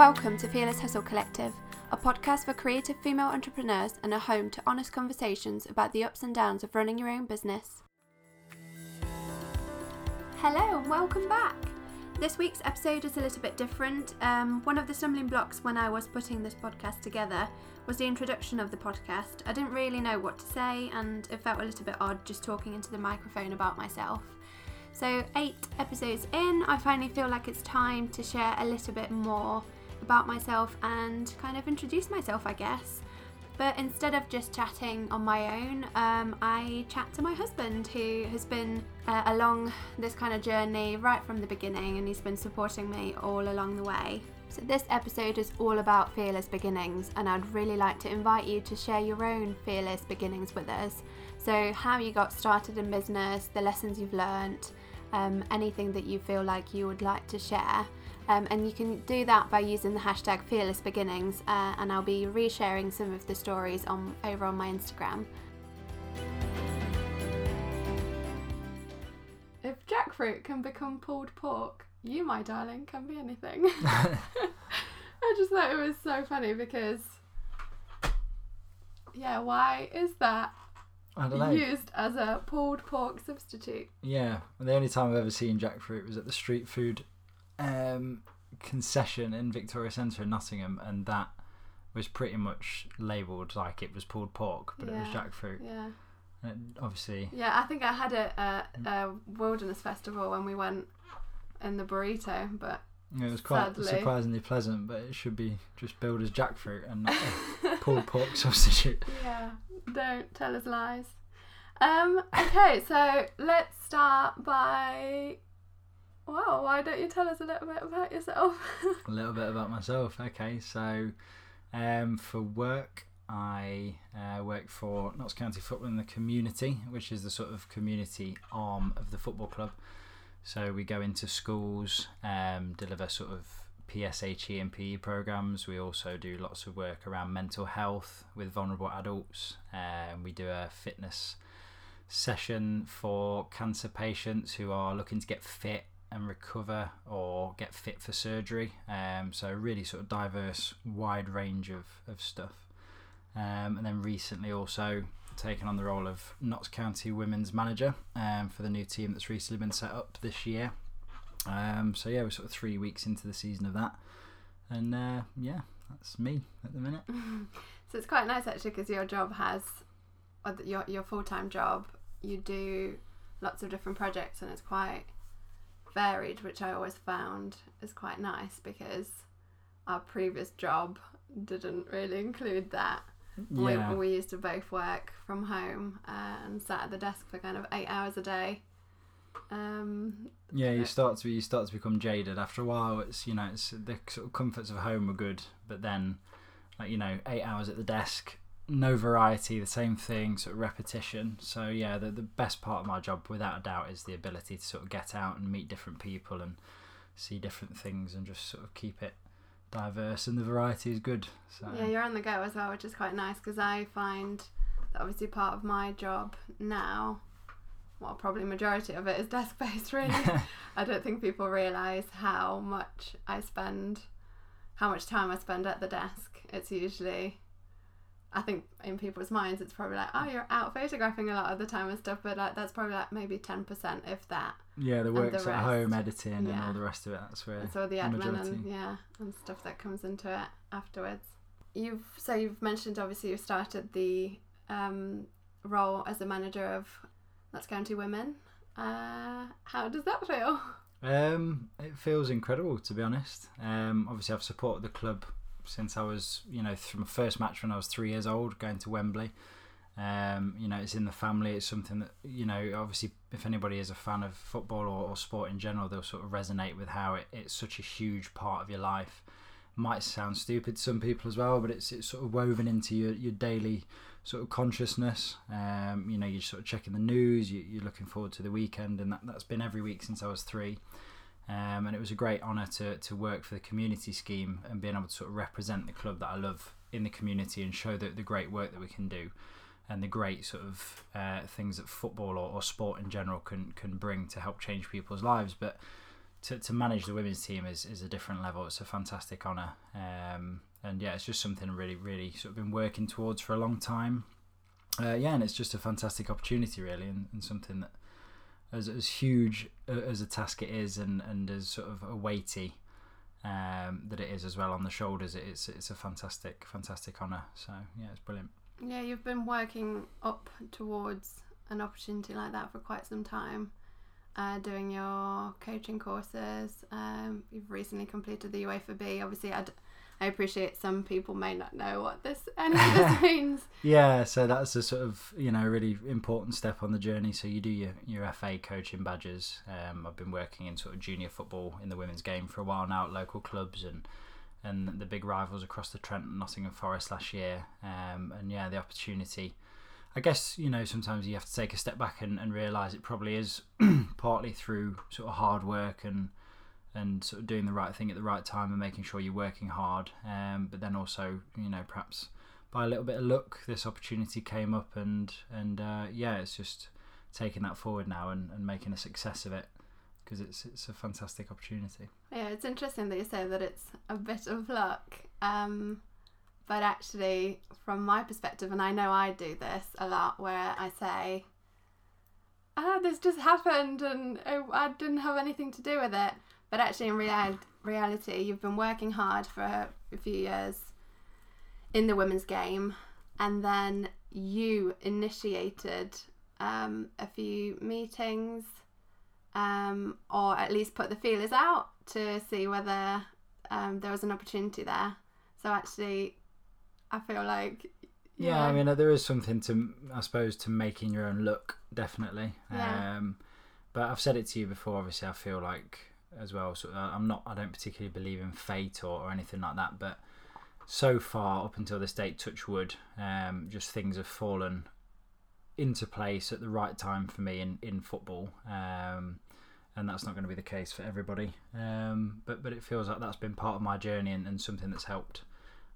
Welcome to Fearless Hustle Collective, a podcast for creative female entrepreneurs and a home to honest conversations about the ups and downs of running your own business. Hello and welcome back. This week's episode is a little bit different. One of the stumbling blocks when I was putting this podcast together was the introduction of the podcast. I didn't really know what to say and it felt a little bit odd just talking into the microphone about myself. So 8 episodes in, I finally feel like it's time to share a little bit more about myself and kind of introduce myself, I guess. But instead of just chatting on my own, I chat to my husband, who has been along this kind of journey right from the beginning, and he's been supporting me all along the way. So this episode is all about fearless beginnings, and I'd really like to invite you to share your own fearless beginnings with us. So how you got started in business, the lessons you've learnt, anything that you feel like you would like to share. And you can do that by using the hashtag fearlessbeginnings, and I'll be resharing some of the stories over on my Instagram. If jackfruit can become pulled pork, you, my darling, can be anything. I just thought it was so funny because, yeah, why is that? I don't know. Used as a pulled pork substitute. Yeah, the only time I've ever seen jackfruit was at the street food concession in Victoria Centre in Nottingham, and that was pretty much labelled like it was pulled pork, but it was jackfruit. Yeah. And obviously. Yeah, I think I had a wilderness festival when we went in the burrito, but it was quite surprisingly pleasant. But it should be just billed as jackfruit and not a pulled pork substitute. Yeah, don't tell us lies. Okay, so let's start by. Wow, why don't you tell us a little bit about yourself? A little bit about myself. Okay, so for work, I work for Notts County Football in the community, which is the sort of community arm of the football club. So we go into schools, deliver sort of PSHE and PE programmes. We also do lots of work around mental health with vulnerable adults. We do a fitness session for cancer patients who are looking to get fit and recover or get fit for surgery, so really sort of diverse, wide range of stuff, and then recently also taken on the role of Notts County Women's Manager for the new team that's recently been set up this year, so yeah, we're sort of 3 weeks into the season of that, and yeah, that's me at the minute. So it's quite nice actually, because your job has your full-time job, you do lots of different projects and it's quite varied, which I always found is quite nice because our previous job didn't really include that. Yeah. We used to both work from home and sat at the desk for kind of 8 hours a day. Yeah, you start to become jaded after a while. It's, you know, it's the sort of comforts of home are good, but then, like, you know, 8 hours at the desk, no variety, the same thing, sort of repetition. So yeah, the best part of my job without a doubt is the ability to sort of get out and meet different people and see different things and just sort of keep it diverse, and the variety is good. So yeah, you're on the go as well, which is quite nice, because I find that obviously part of my job now, well, probably majority of it is desk based really. I don't think people realise how much time I spend at the desk. It's usually, I think in people's minds it's probably like, oh, you're out photographing a lot of the time and stuff, but like that's probably like maybe 10% if that. Yeah, the work's at home, editing and all the rest of it, that's where it's all the admin and stuff that comes into it afterwards. You've mentioned obviously you've started the role as a manager of Notts County Women. How does that feel? It feels incredible, to be honest. Obviously I've supported the club since I was, you know, from my first match when I was 3 years old, going to Wembley. You know, it's in the family. It's something that, you know, obviously if anybody is a fan of football or sport in general, they'll sort of resonate with how it's such a huge part of your life. Might sound stupid to some people as well, but it's sort of woven into your daily sort of consciousness. You know, you're sort of checking the news, you're looking forward to the weekend, and that's been every week since I was three. And it was a great honour to work for the community scheme and being able to sort of represent the club that I love in the community and show the great work that we can do and the great sort of things that football or sport in general can bring to help change people's lives. But to manage the women's team is a different level. It's a fantastic honour, and yeah, it's just something really, really sort of been working towards for a long time. Yeah, and it's just a fantastic opportunity, really, and something that as huge as a task it is, and as sort of a weighty that it is as well on the shoulders. It's a fantastic honour. So yeah, it's brilliant. Yeah, you've been working up towards an opportunity like that for quite some time. Doing your coaching courses, you've recently completed the UEFA B. Obviously, I appreciate some people may not know what this means. Yeah, so that's a sort of, you know, really important step on the journey. So you do your FA coaching badges. I've been working in sort of junior football in the women's game for a while now at local clubs and the big rivals across the Trent and Nottingham Forest last year. And yeah, the opportunity. I guess, you know, sometimes you have to take a step back and realise it probably is partly through sort of hard work and sort of doing the right thing at the right time and making sure you're working hard. But then also, you know, perhaps by a little bit of luck, this opportunity came up and yeah, it's just taking that forward now and making a success of it, because it's a fantastic opportunity. Yeah, it's interesting that you say that it's a bit of luck. But actually, from my perspective, and I know I do this a lot, where I say, this just happened and I didn't have anything to do with it. But actually, in reality, you've been working hard for a few years in the women's game, and then you initiated a few meetings, or at least put the feelers out to see whether there was an opportunity there. So actually, I feel like... Yeah, I mean, there is something to, I suppose, to making your own look, definitely. Yeah. But I've said it to you before, obviously, I feel like, as well, so I don't particularly believe in fate or anything like that, but so far, up until this date, touch wood, just things have fallen into place at the right time for me in football. And that's not going to be the case for everybody. But it feels like that's been part of my journey and something that's helped.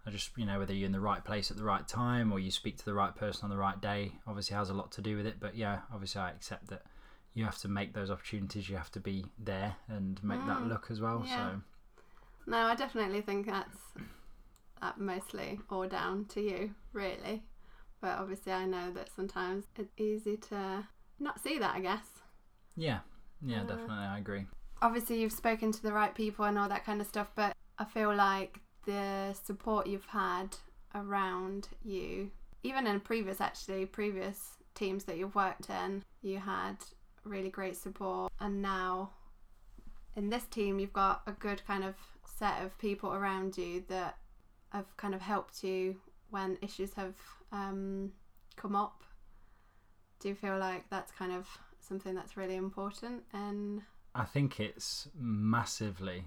I just, you know, whether you're in the right place at the right time or you speak to the right person on the right day, obviously has a lot to do with it. But yeah, obviously I accept that you have to make those opportunities. You have to be there and make that look as well. Yeah. So, no, I definitely think that's mostly all down to you, really. But obviously I know that sometimes it's easy to not see that, I guess. Yeah, definitely, I agree. Obviously, you've spoken to the right people and all that kind of stuff, but I feel like the support you've had around you, even in previous teams that you've worked in, you had really great support. And now in this team, you've got a good kind of set of people around you that have kind of helped you when issues have come up. Do you feel like that's kind of something that's really important? And I think it's massively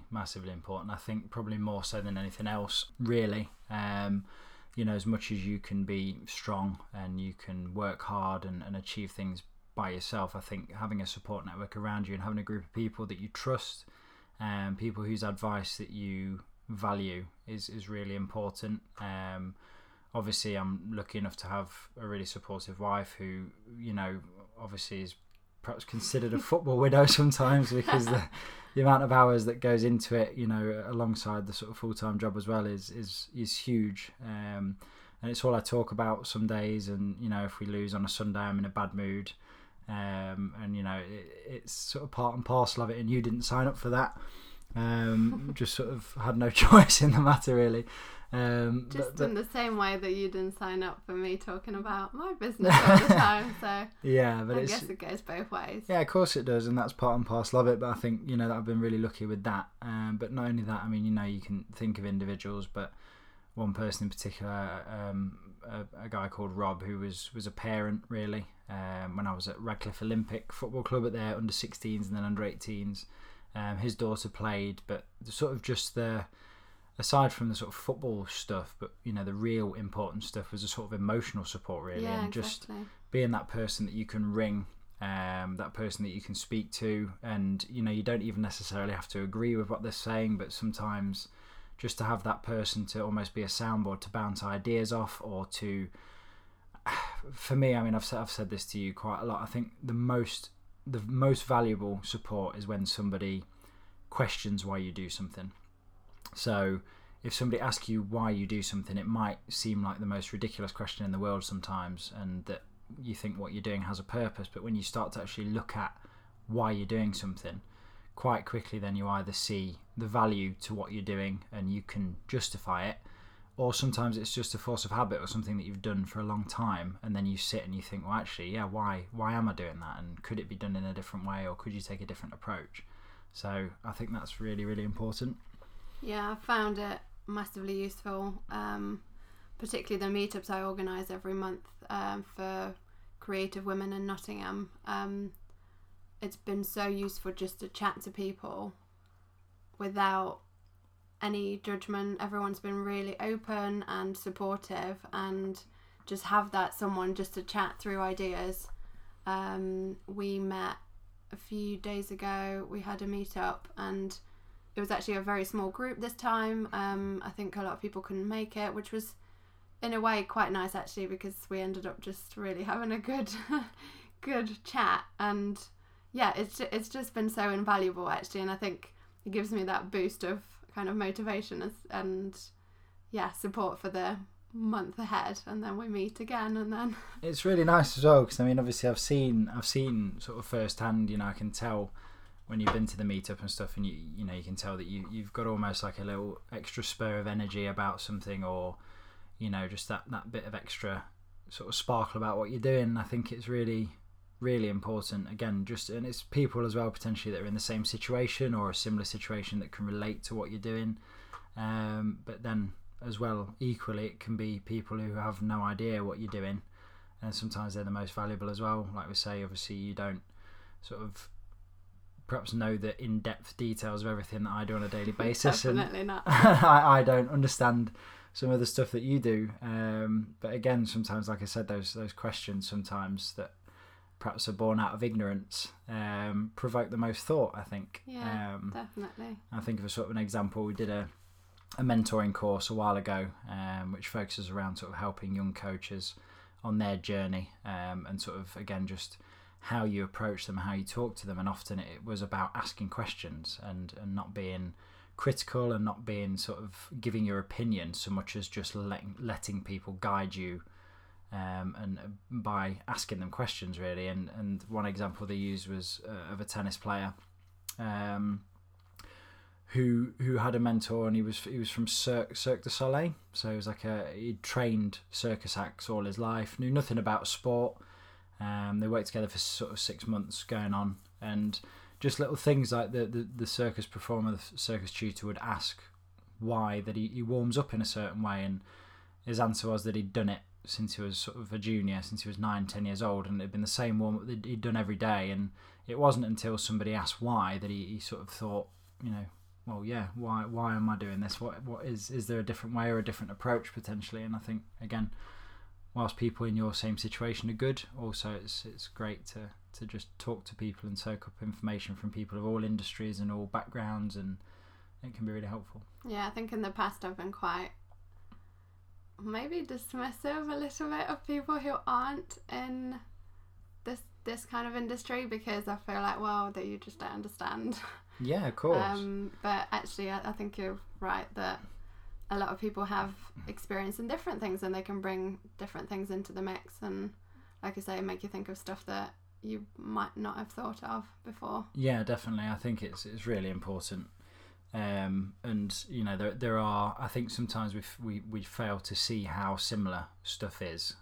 important. I think probably more so than anything else, really. You know, as much as you can be strong and you can work hard and achieve things by yourself, I think having a support network around you and having a group of people that you trust and people whose advice that you value is really important. Obviously, I'm lucky enough to have a really supportive wife who, you know, obviously is perhaps considered a football widow sometimes, because the amount of hours that goes into it, you know, alongside the sort of full-time job as well is huge. And it's all I talk about some days, and, you know, if we lose on a Sunday, I'm in a bad mood. And, you know, it's sort of part and parcel of it, and you didn't sign up for that. Just sort of had no choice in the matter, really. In the same way that you didn't sign up for me talking about my business all the time, so yeah, but I guess it goes both ways. Yeah, of course it does, and that's part and parcel of it. But I think, you know, that I've been really lucky with that. But not only that, I mean, you know, you can think of individuals, but one person in particular, a guy called Rob, who was a parent, really, when I was at Radcliffe Olympic Football Club at their under-16s and then under-18s. His daughter played, but sort of just the, aside from the sort of football stuff, but, you know, the real important stuff was a sort of emotional support, really. Yeah, and just being that person that you can ring, that person that you can speak to, and, you know, you don't even necessarily have to agree with what they're saying, but sometimes just to have that person to almost be a soundboard to bounce ideas off, or to, for me, I mean, I've said this to you quite a lot, I think the most valuable support is when somebody questions why you do something. So if somebody asks you why you do something, it might seem like the most ridiculous question in the world sometimes, and that you think what you're doing has a purpose. But when you start to actually look at why you're doing something, quite quickly then you either see the value to what you're doing and you can justify it, or sometimes it's just a force of habit or something that you've done for a long time, and then you sit and you think, well, actually, yeah, why am I doing that, and could it be done in a different way, or could you take a different approach? So I think that's really, really important. Yeah, I found it massively useful, particularly the meetups I organise every month for creative women in Nottingham. It's been so useful just to chat to people without any judgment. Everyone's been really open and supportive, and just have that someone just to chat through ideas. We met a few days ago, we had a meetup, and it was actually a very small group this time. I think a lot of people couldn't make it, which was in a way quite nice actually, because we ended up just really having a good chat. And yeah, it's just been so invaluable actually, and I think it gives me that boost of kind of motivation and yeah, support for the month ahead. And then we meet again, and then it's really nice as well, because I mean obviously I've seen sort of firsthand, you know, I can tell when you've been to the meetup and stuff, and you know you can tell that you've got almost like a little extra spur of energy about something, or you know, just that bit of extra sort of sparkle about what you're doing. And I think it's really, really important again, just, and it's people as well potentially that are in the same situation or a similar situation that can relate to what you're doing, but then as well equally it can be people who have no idea what you're doing, and sometimes they're the most valuable as well. Like we say, obviously you don't sort of perhaps know the in-depth details of everything that I do on a daily basis. Definitely and not. I don't understand some of the stuff that you do, but again sometimes, like I said, those questions sometimes that perhaps are born out of ignorance provoke the most thought, I think. Yeah, definitely. I think of a sort of an example, we did a mentoring course a while ago, which focuses around sort of helping young coaches on their journey, and sort of again just how you approach them, how you talk to them. And often it was about asking questions and not being critical, and not being sort of giving your opinion so much as just letting people guide you, and by asking them questions really. And one example they used was of a tennis player who had a mentor, and he was from Cirque du Soleil, so he was like he'd trained circus acts all his life, knew nothing about sport. They worked together for sort of 6 months going on, and just little things like the circus performer, the circus tutor would ask why that he warms up in a certain way, and his answer was that he'd done it since he was sort of a junior, since he was 9-10 years old, and it had been the same warm up that he'd done every day. And it wasn't until somebody asked why that he sort of thought, you know, well yeah, why am I doing this, what is there a different way or a different approach potentially? And I think again, whilst people in your same situation are good, also it's great to just talk to people and soak up information from people of all industries and all backgrounds, and it can be really helpful. Yeah, I think in the past I've been quite maybe dismissive a little bit of people who aren't in this kind of industry, because I feel like, well, that you just don't understand. Yeah, of course. But actually I think you're right that a lot of people have experience in different things, and they can bring different things into the mix, and like I say, make you think of stuff that you might not have thought of before. Yeah, definitely. I think it's really important. And you know, there are, I think sometimes we fail to see how similar stuff is,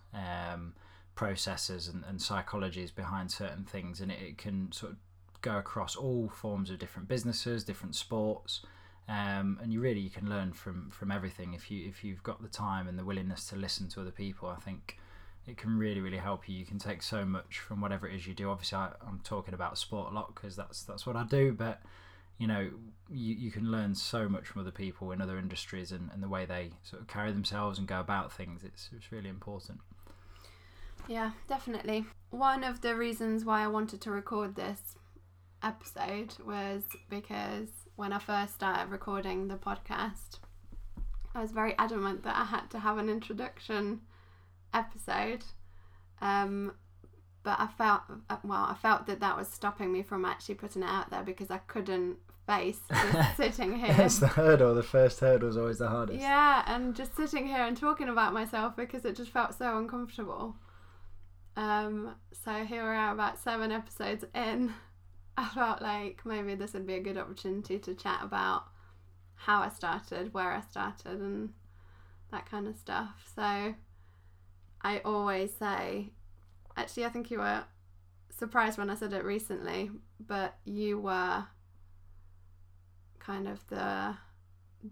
processes and psychologies behind certain things, and it can sort of go across all forms of different businesses, different sports, and you can learn from everything if you've got the time and the willingness to listen to other people. I think it can really, really help you. You can take so much from whatever it is you do. Obviously I'm talking about sport a lot because that's what I do, but you know, you can learn so much from other people in other industries and the way they sort of carry themselves and go about things. It's really important. Yeah, definitely. One of the reasons why I wanted to record this episode was because when I first started recording the podcast, I was very adamant that I had to have an introduction episode, But I felt that that was stopping me from actually putting it out there because I couldn't face just sitting here. It's the hurdle. The first hurdle is always the hardest. Yeah, and just sitting here and talking about myself because it just felt so uncomfortable. So here we are about 7 episodes in. I felt like maybe this would be a good opportunity to chat about how I started, where I started, and that kind of stuff. So I always say... Actually, I think you were surprised when I said it recently, but you were kind of the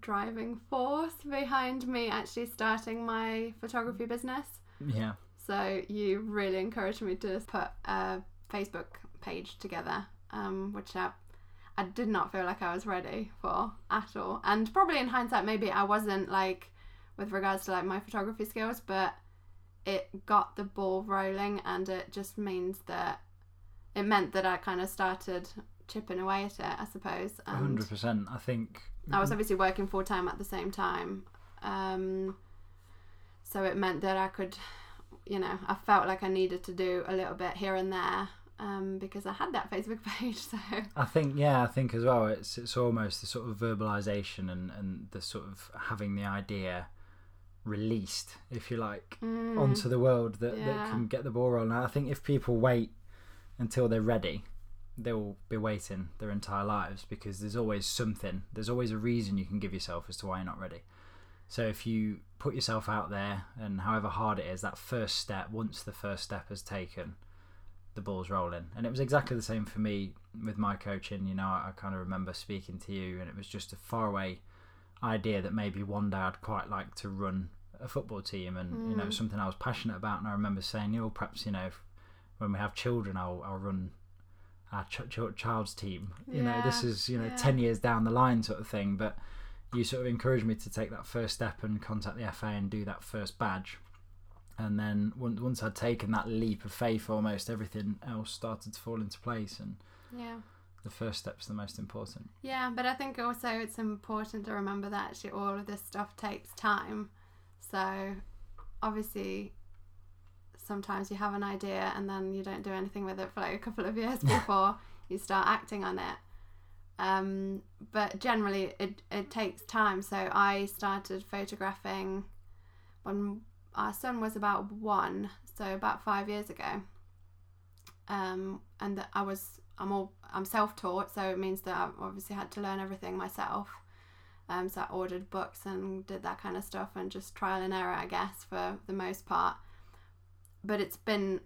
driving force behind me actually starting my photography business. Yeah. So you really encouraged me to put a Facebook page together, which I did not feel like I was ready for at all. And probably in hindsight, maybe I wasn't, like, with regards to, like, my photography skills, but... it got the ball rolling, and it just meant that I kind of started chipping away at it, I suppose. 100%. I think I was obviously working full time at the same time, so it meant that I could, you know, I felt like I needed to do a little bit here and there, because I had that Facebook page. So I think as well, it's almost the sort of verbalization and the sort of having the idea released, if you like, onto the world that can get the ball rolling. I think if people wait until they're ready, they'll be waiting their entire lives, because there's always a reason you can give yourself as to why you're not ready. So if you put yourself out there, and however hard it is, that first step, once the first step is taken, the ball's rolling. And it was exactly the same for me with my coaching. You know, I kind of remember speaking to you, and it was just a faraway idea that maybe one day I'd quite like to run a football team, and you know, something I was passionate about. And I remember saying, "Oh, perhaps, you know, when we have children, I'll run our child's team." You know, this is 10 years down the line, sort of thing. But you sort of encouraged me to take that first step and contact the FA and do that first badge. And then once I'd taken that leap of faith, almost everything else started to fall into place. And yeah. The first step's the most important. Yeah, but I think also it's important to remember that actually all of this stuff takes time. So obviously sometimes you have an idea and then you don't do anything with it for like a couple of years before you start acting on it. But generally it takes time. So I started photographing when our son was about 1, so about 5 years ago. And I'm self-taught, so it means that I obviously had to learn everything myself. So I ordered books and did that kind of stuff, and just trial and error, I guess, for the most part. But it's been,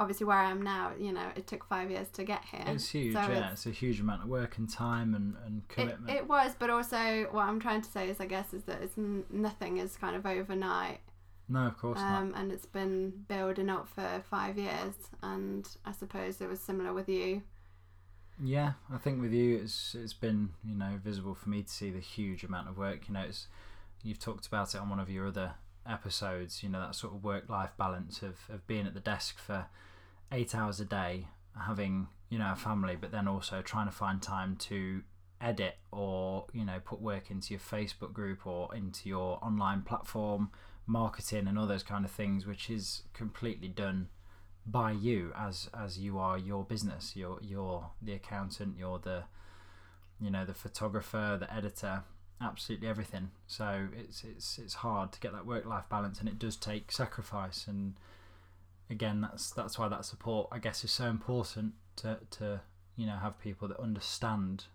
obviously where I am now, you know, it took 5 years to get here. It's huge, so it's a huge amount of work and time and commitment. It was, but also what I'm trying to say is, I guess, is that nothing is kind of overnight. No, of course not. And it's been building up for 5 years, and I suppose it was similar with you. Yeah, I think with you it's been, you know, visible for me to see the huge amount of work. You know, you've talked about it on one of your other episodes, you know, that sort of work-life balance of being at the desk for 8 hours a day, having, you know, a family, but then also trying to find time to edit or, you know, put work into your Facebook group or into your online platform, marketing and all those kind of things, which is completely done by you as you are your business. You're the accountant, you're the, you know, the photographer, the editor, absolutely everything. So it's hard to get that work-life balance, and it does take sacrifice. And again, that's why that support, I guess, is so important to you know, have people that understand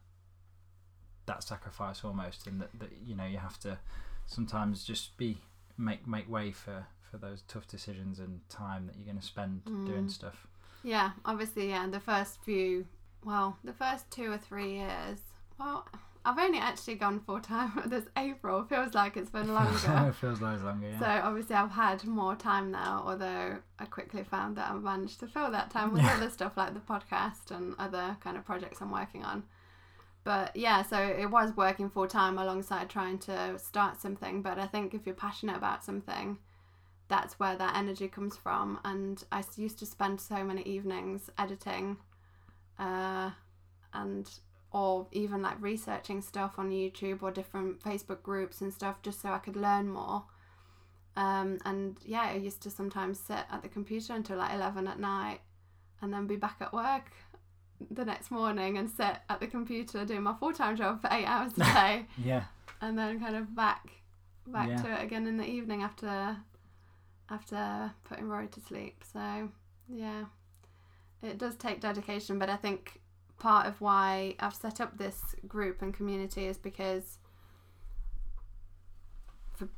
that sacrifice almost, and that you know, you have to sometimes just be make way for those tough decisions and time that you're going to spend doing stuff. Yeah, obviously, yeah. And the first 2 or 3 years, I've only actually gone full time this April. Feels like it's been longer. It feels like it's longer, yeah. So obviously I've had more time now, although I quickly found that I've managed to fill that time with other stuff like the podcast and other kind of projects I'm working on. But yeah, so it was working full time alongside trying to start something. But I think if you're passionate about something, that's where that energy comes from. And I used to spend so many evenings editing or even like researching stuff on YouTube or different Facebook groups and stuff, just so I could learn more. And yeah, I used to sometimes sit at the computer until like 11 at night and then be back at work the next morning and sit at the computer doing my full-time job for 8 hours a day. Yeah. And then kind of back yeah. to it again in the evening after putting Rory to sleep. So yeah, it does take dedication, but I think part of why I've set up this group and community is because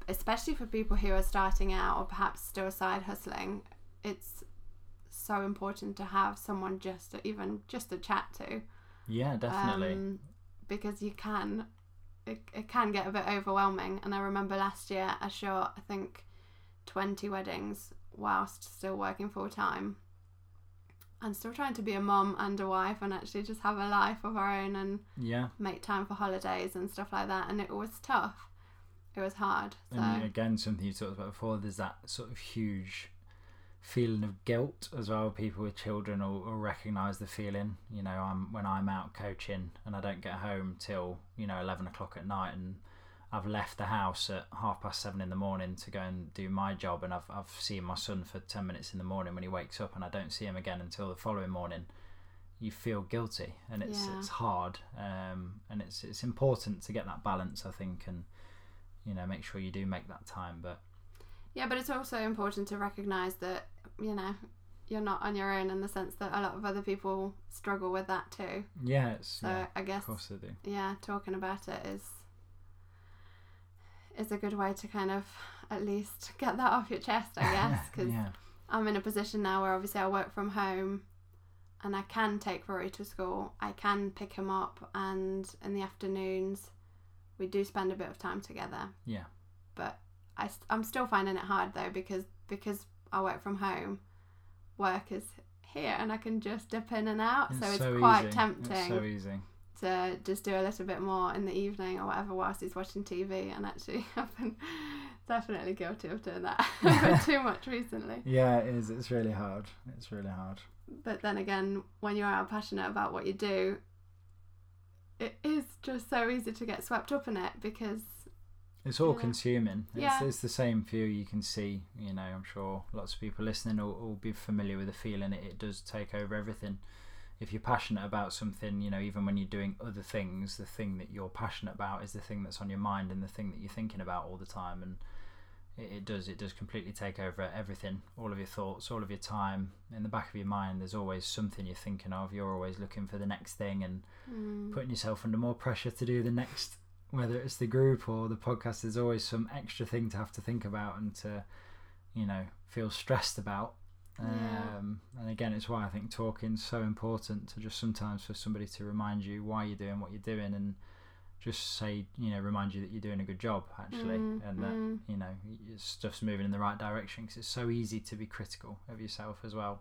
especially for people who are starting out or perhaps still side hustling, it's so important to have someone just to chat to. Yeah, definitely. Because you can, it can get a bit overwhelming. And I remember last year I shot, I think, 20 weddings whilst still working full time and still trying to be a mum and a wife and actually just have a life of our own and yeah. make time for holidays and stuff like that. And it was tough. It was hard. So. And again, something you talked about before, there's that sort of huge feeling of guilt as well. People with children will recognise the feeling. You know, when I'm out coaching and I don't get home till, 11 o'clock at night, and I've left the house at 7:30 in the morning to go and do my job, and I've seen my son for 10 minutes in the morning when he wakes up, and I don't see him again until the following morning. You feel guilty, and it's hard, and it's important to get that balance, I think, and make sure you do make that time. But yeah, but it's also important to recognise that, you're not on your own, in the sense that a lot of other people struggle with that too. Yeah, I guess, of course they do. Yeah, talking about it is a good way to kind of at least get that off your chest, I guess, because yeah. I'm in a position now where obviously I work from home and I can take Rory to school, I can pick him up, and in the afternoons we do spend a bit of time together. Yeah. But I'm still finding it hard though, because I work from home, work is here and I can just dip in and out. It's quite easy. Tempting. It's so easy to just do a little bit more in the evening or whatever whilst he's watching TV. And actually I've been definitely guilty of doing that too much recently. Yeah, it is. It's really hard. It's really hard. But then again, when you are passionate about what you do, it is just so easy to get swept up in it because it's all consuming. Yeah. It's the same for you. You can see, I'm sure lots of people listening will be familiar with the feeling. It does take over everything. If you're passionate about something, even when you're doing other things, the thing that you're passionate about is the thing that's on your mind and the thing that you're thinking about all the time. And it does completely take over everything, all of your thoughts, all of your time. In the back of your mind, there's always something you're thinking of. You're always looking for the next thing and putting yourself under more pressure to do the next, whether it's the group or the podcast. There's always some extra thing to have to think about and to, feel stressed about. And again, it's why I think talking's so important, to just sometimes for somebody to remind you why you're doing what you're doing, and just say, remind you that you're doing a good job actually, and that stuff's moving in the right direction, because it's so easy to be critical of yourself as well.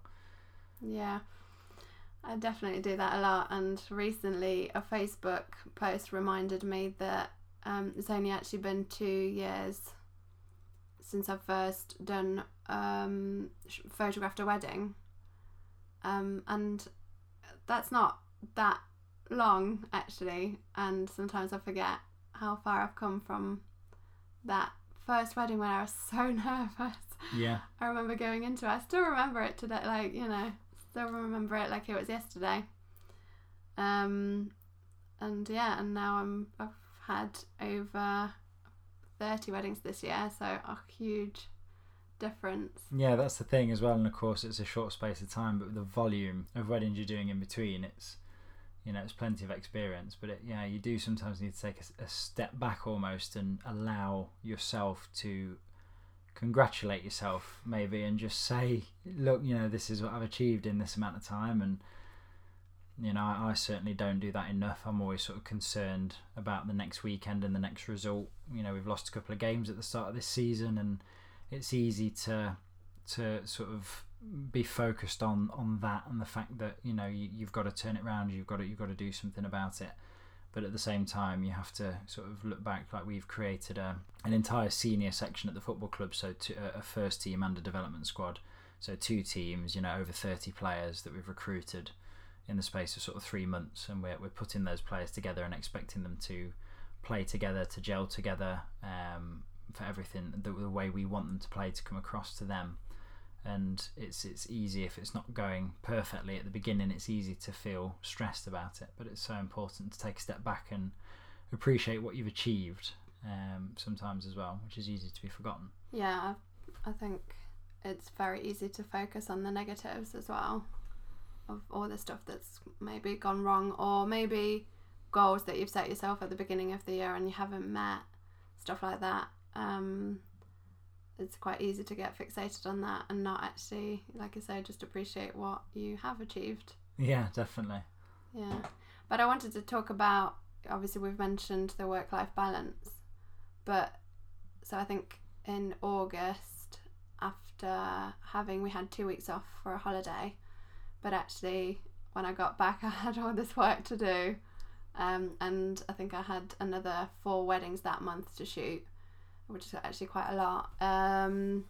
Yeah, I definitely do that a lot. And recently a Facebook post reminded me that it's only actually been 2 years since I've first done photographed a wedding, and that's not that long actually, and sometimes I forget how far I've come from that first wedding when I was so nervous. Yeah, I remember going into it. I still remember it today, still remember it like it was yesterday. And now I've had over 30 weddings this year, so a huge difference. Yeah, that's the thing as well. And of course it's a short space of time, but the volume of weddings you're doing in between, it's it's plenty of experience. But you do sometimes need to take a step back almost and allow yourself to congratulate yourself maybe, and just say, look, this is what I've achieved in this amount of time. And I certainly don't do that enough. I'm always sort of concerned about the next weekend and the next result. We've lost a couple of games at the start of this season, and it's easy to sort of be focused on that, and the fact that you've got to turn it around, you've got to do something about it. But at the same time, you have to sort of look back. Like, we've created an entire senior section at the football club, so a first team and a development squad, so 2 teams, over 30 players that we've recruited in the space of sort of 3 months, and we're putting those players together and expecting them to play together, to gel together, for everything, the way we want them to play to come across to them. And it's easy if it's not going perfectly at the beginning. It's easy to feel stressed about it, but it's so important to take a step back and appreciate what you've achieved sometimes as well, which is easy to be forgotten. Yeah, I think it's very easy to focus on the negatives as well, of all the stuff that's maybe gone wrong, or maybe goals that you've set yourself at the beginning of the year and you haven't met, stuff like that. It's quite easy to get fixated on that and not actually, like I say, just appreciate what you have achieved. Yeah, definitely. Yeah. But I wanted to talk about, obviously we've mentioned the work-life balance, but so I think in August, after we had 2 weeks off for a holiday, but actually when I got back I had all this work to do, and I think I had another 4 weddings that month to shoot, which is actually quite a lot, and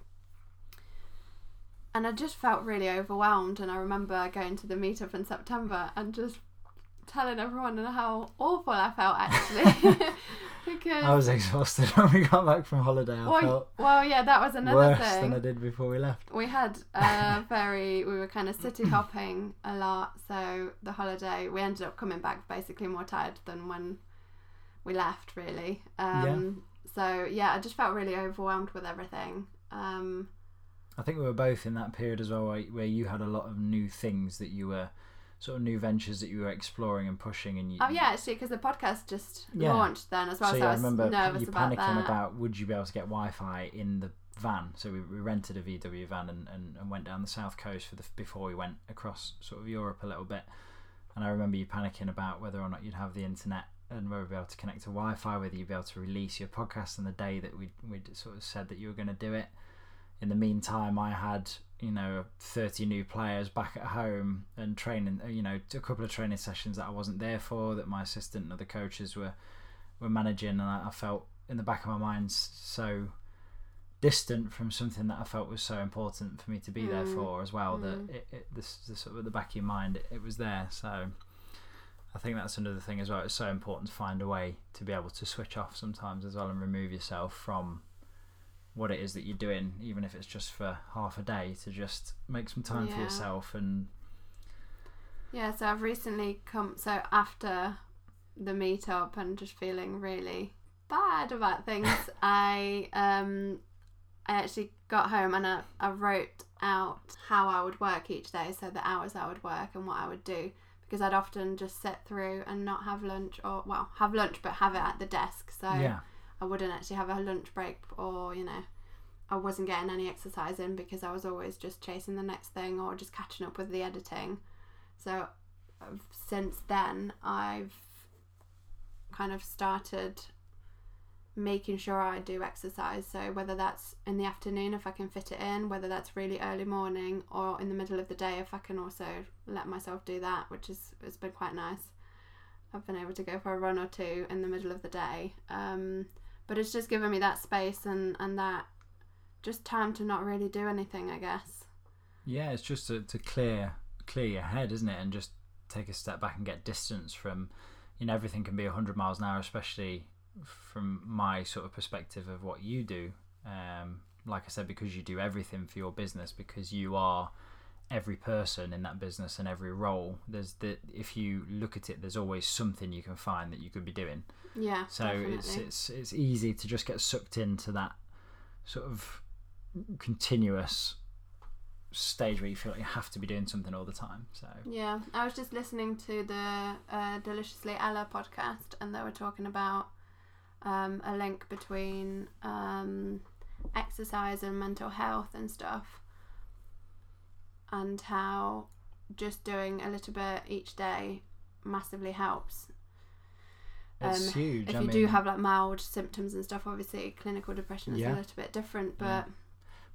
I just felt really overwhelmed. And I remember going to the meetup in September and just telling everyone how awful I felt, actually. Because I was exhausted when we got back from holiday. I felt that was another worse thing than I did before we left. We had we were kind of city hopping a lot, so the holiday we ended up coming back basically more tired than when we left, really. So yeah, I just felt really overwhelmed with everything. I think we were both in that period as well, where you had a lot of new things that you were, sort of new ventures that you were exploring and pushing. And actually, because the podcast just launched then as well, so I remember nervous you panicking about would you be able to get Wi-Fi in the van. So we rented a VW van and went down the south coast before we went across sort of Europe a little bit. And I remember you panicking about whether or not you'd have the internet, and whether you'd be able to connect to Wi-Fi, whether you'd be able to release your podcast on the day that we'd sort of said that you were going to do it. In the meantime, I had 30 new players back at home and training, a couple of training sessions that I wasn't there for, that my assistant and other coaches were managing, and I felt in the back of my mind so distant from something that I felt was so important for me to be there for as well, that this sort of at the back of your mind it was there. So I think that's another thing as well. It's so important to find a way to be able to switch off sometimes as well and remove yourself from what it is that you're doing, even if it's just for half a day, to just make some time for yourself. And so I've recently after the meetup and just feeling really bad about things, I actually got home and I wrote out how I would work each day, so the hours I would work and what I would do, because I'd often just sit through and not have lunch, or have lunch but have it at the desk, so I wouldn't actually have a lunch break, or I wasn't getting any exercise in because I was always just chasing the next thing or just catching up with the editing. So since then I've kind of started making sure I do exercise, so whether that's in the afternoon if I can fit it in, whether that's really early morning or in the middle of the day if I can also let myself do that, which is, it's been quite nice. I've been able to go for a run or two in the middle of the day, but it's just given me that space and that just time to not really do anything, I guess. Yeah, it's just to clear your head, isn't it, and just take a step back and get distance from, everything can be 100 miles an hour, especially from my sort of perspective of what you do, like I said, because you do everything for your business, because you are every person in that business and every role. If you look at it, there's always something you can find that you could be doing. Yeah, so definitely. It's easy to just get sucked into that sort of continuous stage where you feel like you have to be doing something all the time. So yeah, I was just listening to the Deliciously Ella podcast, and they were talking about a link between exercise and mental health and stuff, and how just doing a little bit each day massively helps. It's huge. If you do have like mild symptoms and stuff, obviously clinical depression is a little bit different, but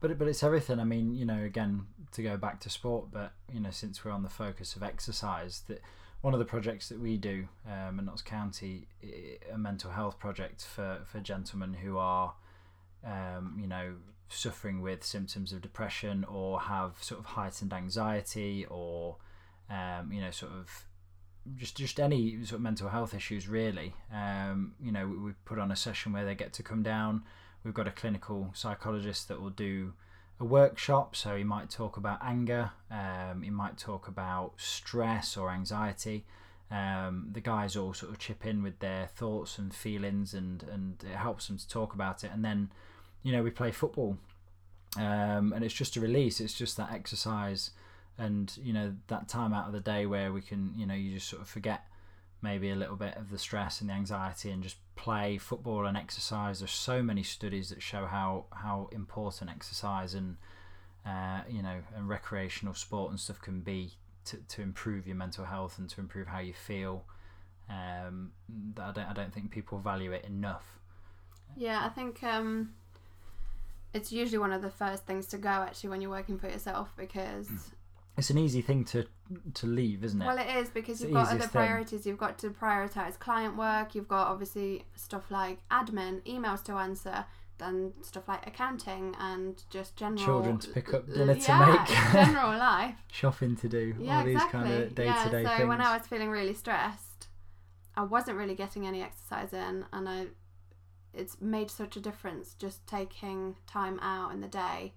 it's everything. I mean, again, to go back to sport, but since we're on the focus of exercise, that one of the projects that we do in Notts County, a mental health project for gentlemen who are suffering with symptoms of depression or have sort of heightened anxiety, or sort of just any sort of mental health issues, really. We put on a session where they get to come down, We've got a clinical psychologist that will do a workshop, so he might talk about anger, he might talk about stress or anxiety. The guys all sort of chip in with their thoughts and feelings, and it helps them to talk about it. And then, you know, we play football, and it's just a release. It's just that exercise, and you know, that time out of the day where we can, you know, you just sort of forget maybe a little bit of the stress and the anxiety and just play football and exercise. There's so many studies that show how important exercise and you know, and recreational sport and stuff can be to improve your mental health and to improve how you feel. I don't think people value it enough. Yeah, I think it's usually one of the first things to go actually when you're working for yourself, because it's an easy thing to leave, isn't it? Well, it is, because you've got other priorities. You've got to prioritise client work. You've got obviously stuff like admin, emails to answer, then stuff like accounting and just general... Children to pick up, dinner to make. General life. Shopping to do, all these kind of day-to-day things. So when I was feeling really stressed, I wasn't really getting any exercise in, and it's made such a difference just taking time out in the day.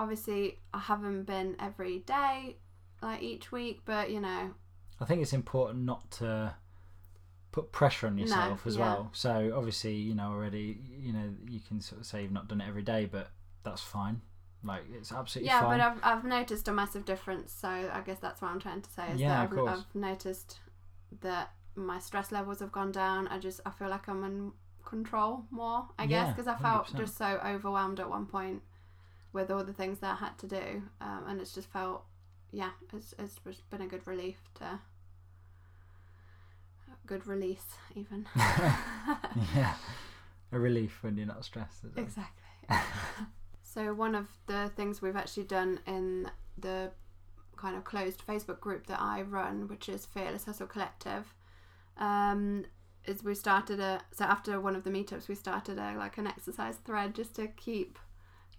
Obviously, I haven't been every day, like each week, but you know, I think it's important not to put pressure on yourself well. So obviously, you know, already, you know, you can sort of say you've not done it every day, but that's fine. Like, it's absolutely fine. Yeah, but I've noticed a massive difference. So I guess that's what I'm trying to say. I've noticed that my stress levels have gone down. I feel like I'm in control more, I guess, because I felt 100%. Just so overwhelmed at one point with all the things that I had to do, and it's just felt, it's been a good relief good release even. Yeah, a relief when you're not stressed. Is it? Exactly. So one of the things we've actually done in the kind of closed Facebook group that I run, which is Fearless Hustle Collective, is we started after one of the meetups we started an exercise thread just to keep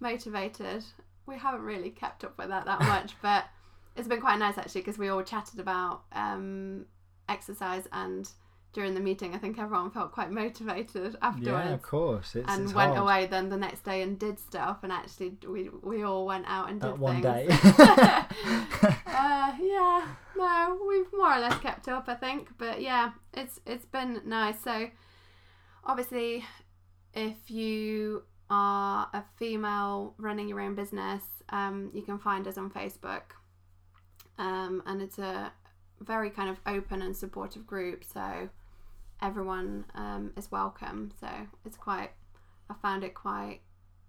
motivated. We haven't really kept up with that much, but it's been quite nice actually, because we all chatted about exercise, and during the meeting I think everyone felt quite motivated afterwards. Yeah, of course. It's went hard. Away then the next day and did stuff, and actually we all went out and did one things. Day. We've more or less kept up, I think, but yeah, it's been nice. So obviously, if you are a female running your own business, you can find us on Facebook, and it's a very kind of open and supportive group, so everyone is welcome. So I found it quite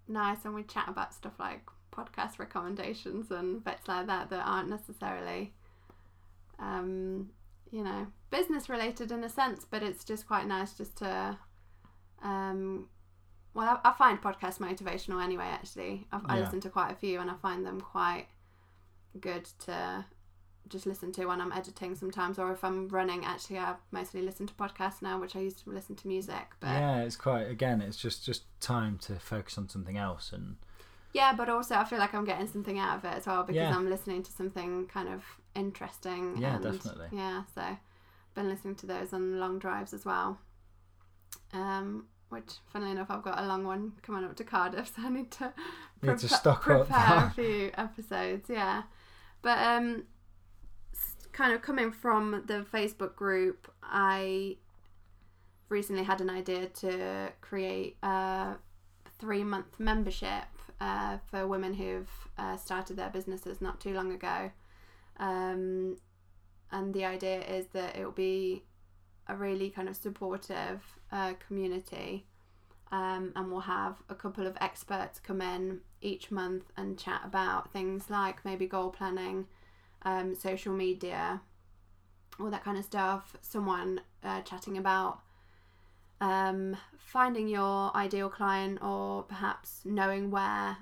nice, and we chat about stuff like podcast recommendations and bits like that aren't necessarily business related in a sense, but it's just quite nice just to well, I find podcasts motivational anyway, actually. I listen to quite a few, and I find them quite good to just listen to when I'm editing sometimes, or if I'm running. Actually, I mostly listen to podcasts now, which I used to listen to music. But yeah, it's quite, again, it's just time to focus on something else. And yeah, but also I feel like I'm getting something out of it as well, because I'm listening to something kind of interesting. Yeah, and definitely. Yeah, so I've been listening to those on long drives as well. Which, funnily enough, I've got a long one coming up to Cardiff, so I need to prepare a few episodes, But kind of coming from the Facebook group, I recently had an idea to create a 3-month membership for women who've started their businesses not too long ago. And the idea is that it will be a really kind of supportive community, and we'll have a couple of experts come in each month and chat about things like maybe goal planning, social media, all that kind of stuff. Someone chatting about finding your ideal client, or perhaps knowing where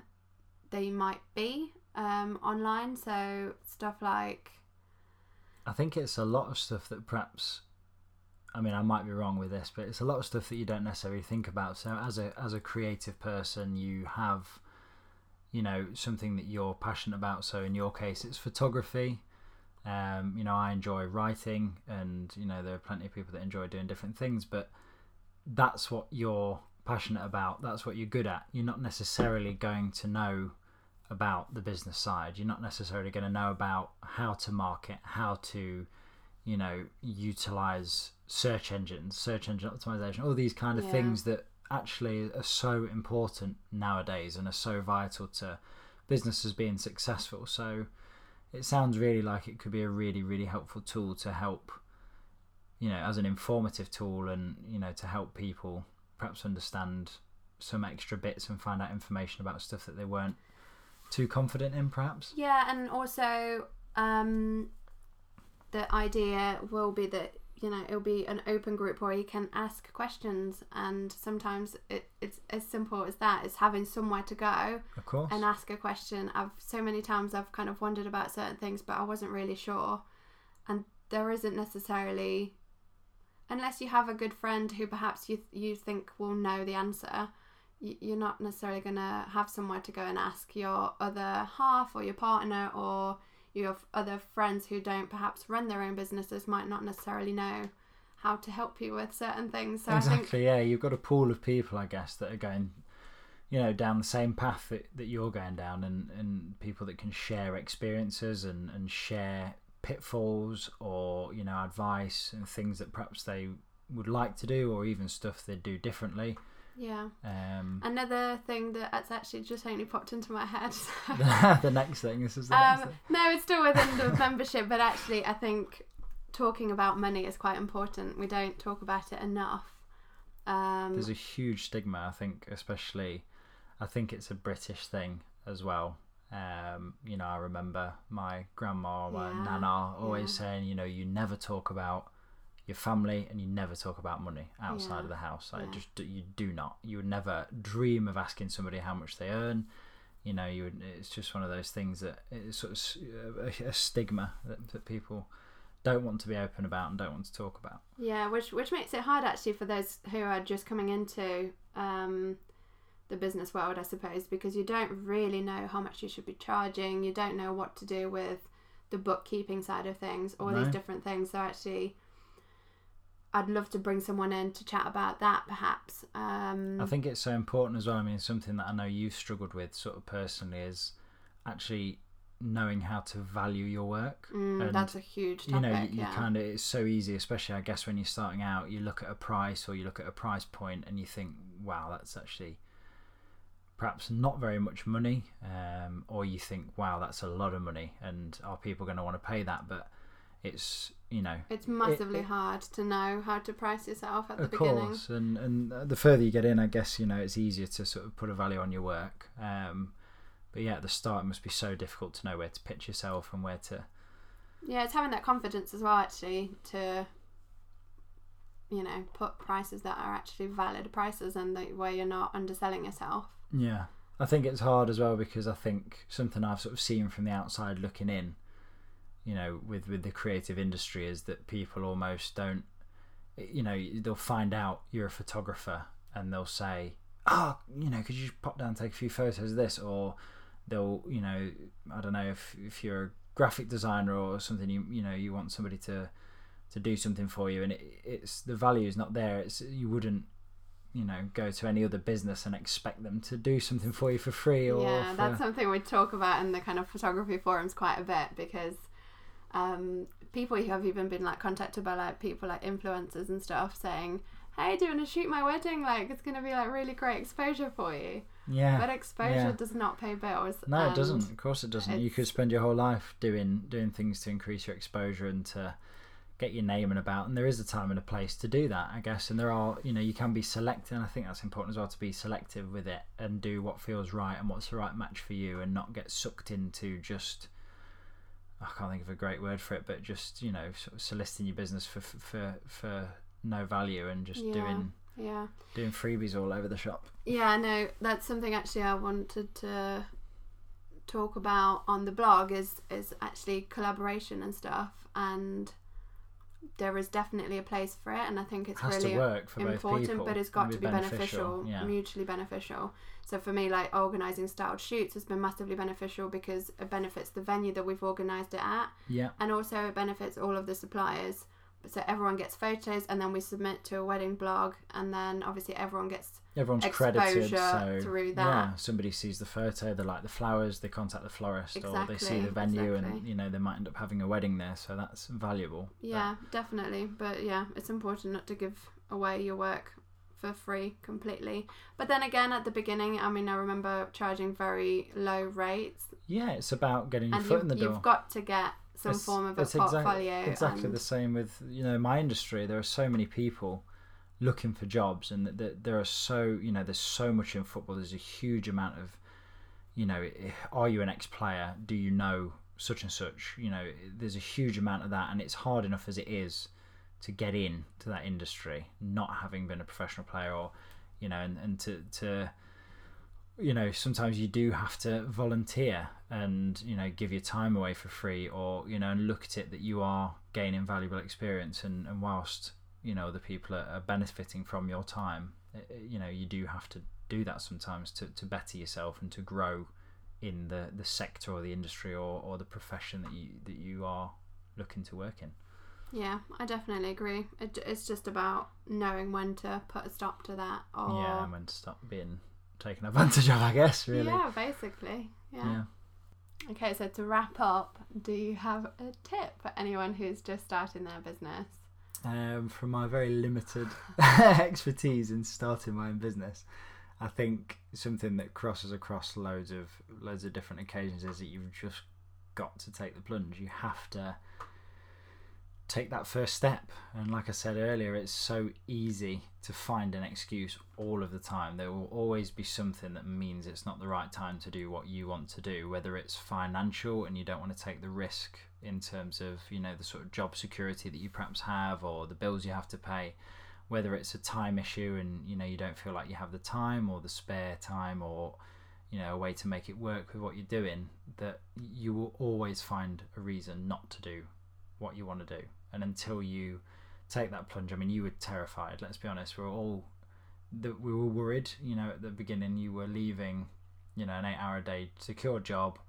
they might be online. So stuff like, I think it's a lot of stuff that perhaps, I mean, I might be wrong with this, but it's a lot of stuff that you don't necessarily think about. So as a creative person, you have, you know, something that you're passionate about. So in your case, it's photography. You know, I enjoy writing, and, you know, there are plenty of people that enjoy doing different things, but that's what your passionate about, that's what you're good at. You're not necessarily going to know about the business side. You're not necessarily going to know about how to market, how to, you know, utilize search engines, search engine optimization, all these kind of things that actually are so important nowadays and are so vital to businesses being successful. So it sounds really like it could be a really, really helpful tool to help, you know, as an informative tool, and, you know, to help people perhaps understand some extra bits and find out information about stuff that they weren't too confident in, perhaps. Yeah, and also the idea will be that, you know, it'll be an open group where you can ask questions, and sometimes it's as simple as that. It's having somewhere to go, of course, and ask a question. So many times I've kind of wondered about certain things, but I wasn't really sure, and there isn't necessarily, unless you have a good friend who perhaps you think will know the answer. You're not necessarily going to have somewhere to go and ask your other half or your partner or your other friends who don't perhaps run their own businesses, might not necessarily know how to help you with certain things. So exactly, I think, yeah, you've got a pool of people, I guess, that are going, you know, down the same path that you're going down, and people that can share experiences and share pitfalls or, you know, advice and things that perhaps they would like to do, or even stuff they do differently. Yeah. Another thing that's actually just only popped into my head. So. The next thing. This is the next thing. No, it's still within the membership, but actually I think talking about money is quite important. We don't talk about it enough. There's a huge stigma, I think, especially. I think it's a British thing as well. You know, I remember my grandma, my nana, always saying, you know, you never talk about your family and you never talk about money outside of the house. Like, just, you do not. You would never dream of asking somebody how much they earn. You know, you would. It's just one of those things that it's sort of a stigma that people don't want to be open about and don't want to talk about. Yeah, which makes it hard actually for those who are just coming into the business world, I suppose, because you don't really know how much you should be charging. You don't know what to do with the bookkeeping side of things, all these different things. So actually, I'd love to bring someone in to chat about that, perhaps. I think it's so important as well. I mean, something that I know you've struggled with sort of personally is actually knowing how to value your work. And that's a huge topic, you know, you kind of, it's so easy, especially, I guess, when you're starting out, you look at a price or you look at a price point and you think, wow, that's actually perhaps not very much money. Or you think, wow, that's a lot of money, and are people going to want to pay that? But it's, you know, it's massively hard to know how to price yourself at the beginning. Of course, and the further you get in, I guess, you know, it's easier to sort of put a value on your work. But yeah, at the start, it must be so difficult to know where to pitch yourself and where to. Yeah, it's having that confidence as well, actually, to, you know, put prices that are actually valid prices and that where you're not underselling yourself. Yeah, I think it's hard as well, because I think something I've sort of seen from the outside looking in, you know, with the creative industry, is that people almost don't, you know, they'll find out you're a photographer and they'll say, oh, you know, could you just pop down and take a few photos of this? Or they'll, you know, I don't know, if you're a graphic designer or something, you know, you want somebody to do something for you, and it's the value is not there. It's, you wouldn't, you know, go to any other business and expect them to do something for you for free. Or yeah, that's something we talk about in the kind of photography forums quite a bit, because people who have even been like contacted by like people like influencers and stuff saying, hey, do you want to shoot my wedding? Like, it's going to be like really great exposure for you. Yeah, but exposure does not pay bills. No, it doesn't. Of course it doesn't. You could spend your whole life doing things to increase your exposure and to get your name and about, and there is a time and a place to do that, I guess, and there are, you know, you can be selective, and I think that's important as well, to be selective with it and do what feels right and what's the right match for you, and not get sucked into just, I can't think of a great word for it, but just, you know, sort of soliciting your business for no value and just doing freebies all over the shop. Yeah, no, that's something actually I wanted to talk about on the blog is actually collaboration and stuff, and there is definitely a place for it, and I think it's really important, but it's got to be beneficial, mutually beneficial. So for me, like, organising styled shoots has been massively beneficial because it benefits the venue that we've organised it at, and also it benefits all of the suppliers So everyone gets photos, and then we submit to a wedding blog, and then obviously everyone gets exposure credited, so, through that. Yeah, somebody sees the photo, they like the flowers, they contact the florist, or they see the venue, and you know they might end up having a wedding there, so that's valuable. Yeah, but definitely. But yeah, it's important not to give away your work for free completely. But then again, at the beginning, I mean, I remember charging very low rates. Yeah, it's about getting your foot in the door. You've got to get some form of a portfolio. Exactly the same with, you know, my industry. There are so many people looking for jobs, and there are so, you know, there's so much in football. There's a huge amount of, you know, are you an ex-player? Do you know such and such? You know, there's a huge amount of that, and it's hard enough as it is to get in to that industry, not having been a professional player, or, you know, and to you know, sometimes you do have to volunteer and, you know, give your time away for free, or, you know, and look at it that you are gaining valuable experience, and whilst, you know, other people are benefiting from your time, you know, you do have to do that sometimes to better yourself and to grow in the sector or the industry or the profession that you are looking to work in. Yeah, I definitely agree. It's just about knowing when to put a stop to that, or... Yeah, and when to stop being... taken advantage of, I guess, really. Yeah, basically. Yeah. Okay, so to wrap up, do you have a tip for anyone who's just starting their business? From my very limited expertise in starting my own business, I think something that crosses across loads of different occasions is that you've just got to take the plunge. You have to take that first step, and like I said earlier, it's so easy to find an excuse all of the time. There will always be something that means it's not the right time to do what you want to do, whether it's financial and you don't want to take the risk in terms of, you know, the sort of job security that you perhaps have, or the bills you have to pay, whether it's a time issue and, you know, you don't feel like you have the time or the spare time, or, you know, a way to make it work with what you're doing, that you will always find a reason not to do what you want to do. And until you take that plunge, I mean, you were terrified. Let's be honest, we were all worried. You know, at the beginning, you were leaving, you know, an 8-hour-a-day secure job,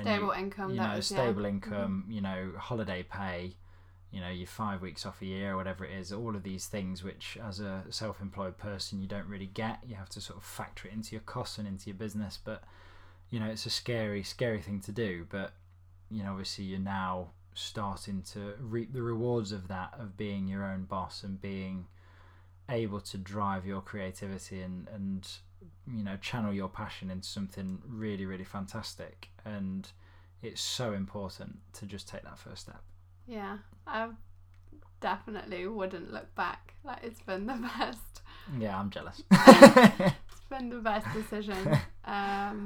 stable income, you know, stable income, you know, holiday pay, you know, your 5 weeks off a year or whatever it is. All of these things, which as a self-employed person, you don't really get. You have to sort of factor it into your costs and into your business. But you know, it's a scary, scary thing to do. But you know, obviously, you're now starting to reap the rewards of that, of being your own boss and being able to drive your creativity and you know, channel your passion into something really, really fantastic. And it's so important to just take that first step. Yeah, I definitely wouldn't look back. Like, it's been the best. Yeah, I'm jealous. It's been the best decision, and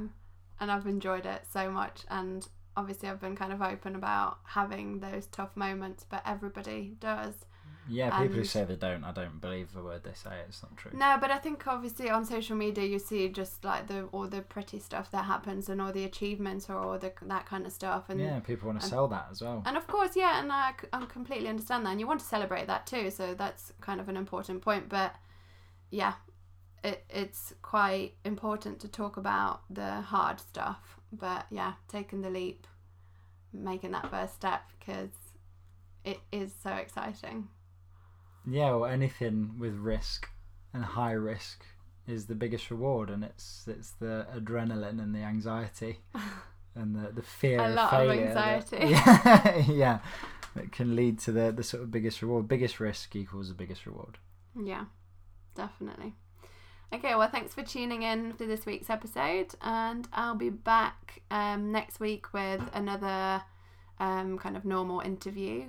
I've enjoyed it so much. And obviously I've been kind of open about having those tough moments, but everybody does. Yeah, people who say they don't, I don't believe the word they say. It's not true. No, but I think obviously on social media you see just like all the pretty stuff that happens and all the achievements or all that kind of stuff. And yeah, people want to sell that as well. And of course, yeah, and I completely understand that, and you want to celebrate that too. So that's kind of an important point. But yeah, it's quite important to talk about the hard stuff. But yeah, taking the leap, making that first step, because it is so exciting. Yeah, well, anything with risk and high risk is the biggest reward, and it's the adrenaline and the anxiety and the fear of failure. A lot of anxiety. Yeah, that can lead to the sort of biggest reward. Biggest risk equals the biggest reward. Yeah, definitely. Okay, well, thanks for tuning in to this week's episode, and I'll be back next week with another kind of normal interview.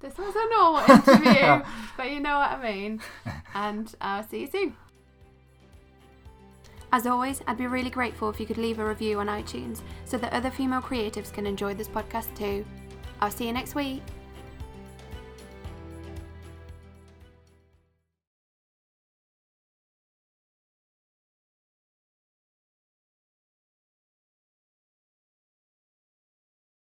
This was a normal interview, but you know what I mean. And I'll see you soon. As always, I'd be really grateful if you could leave a review on iTunes so that other female creatives can enjoy this podcast too. I'll see you next week.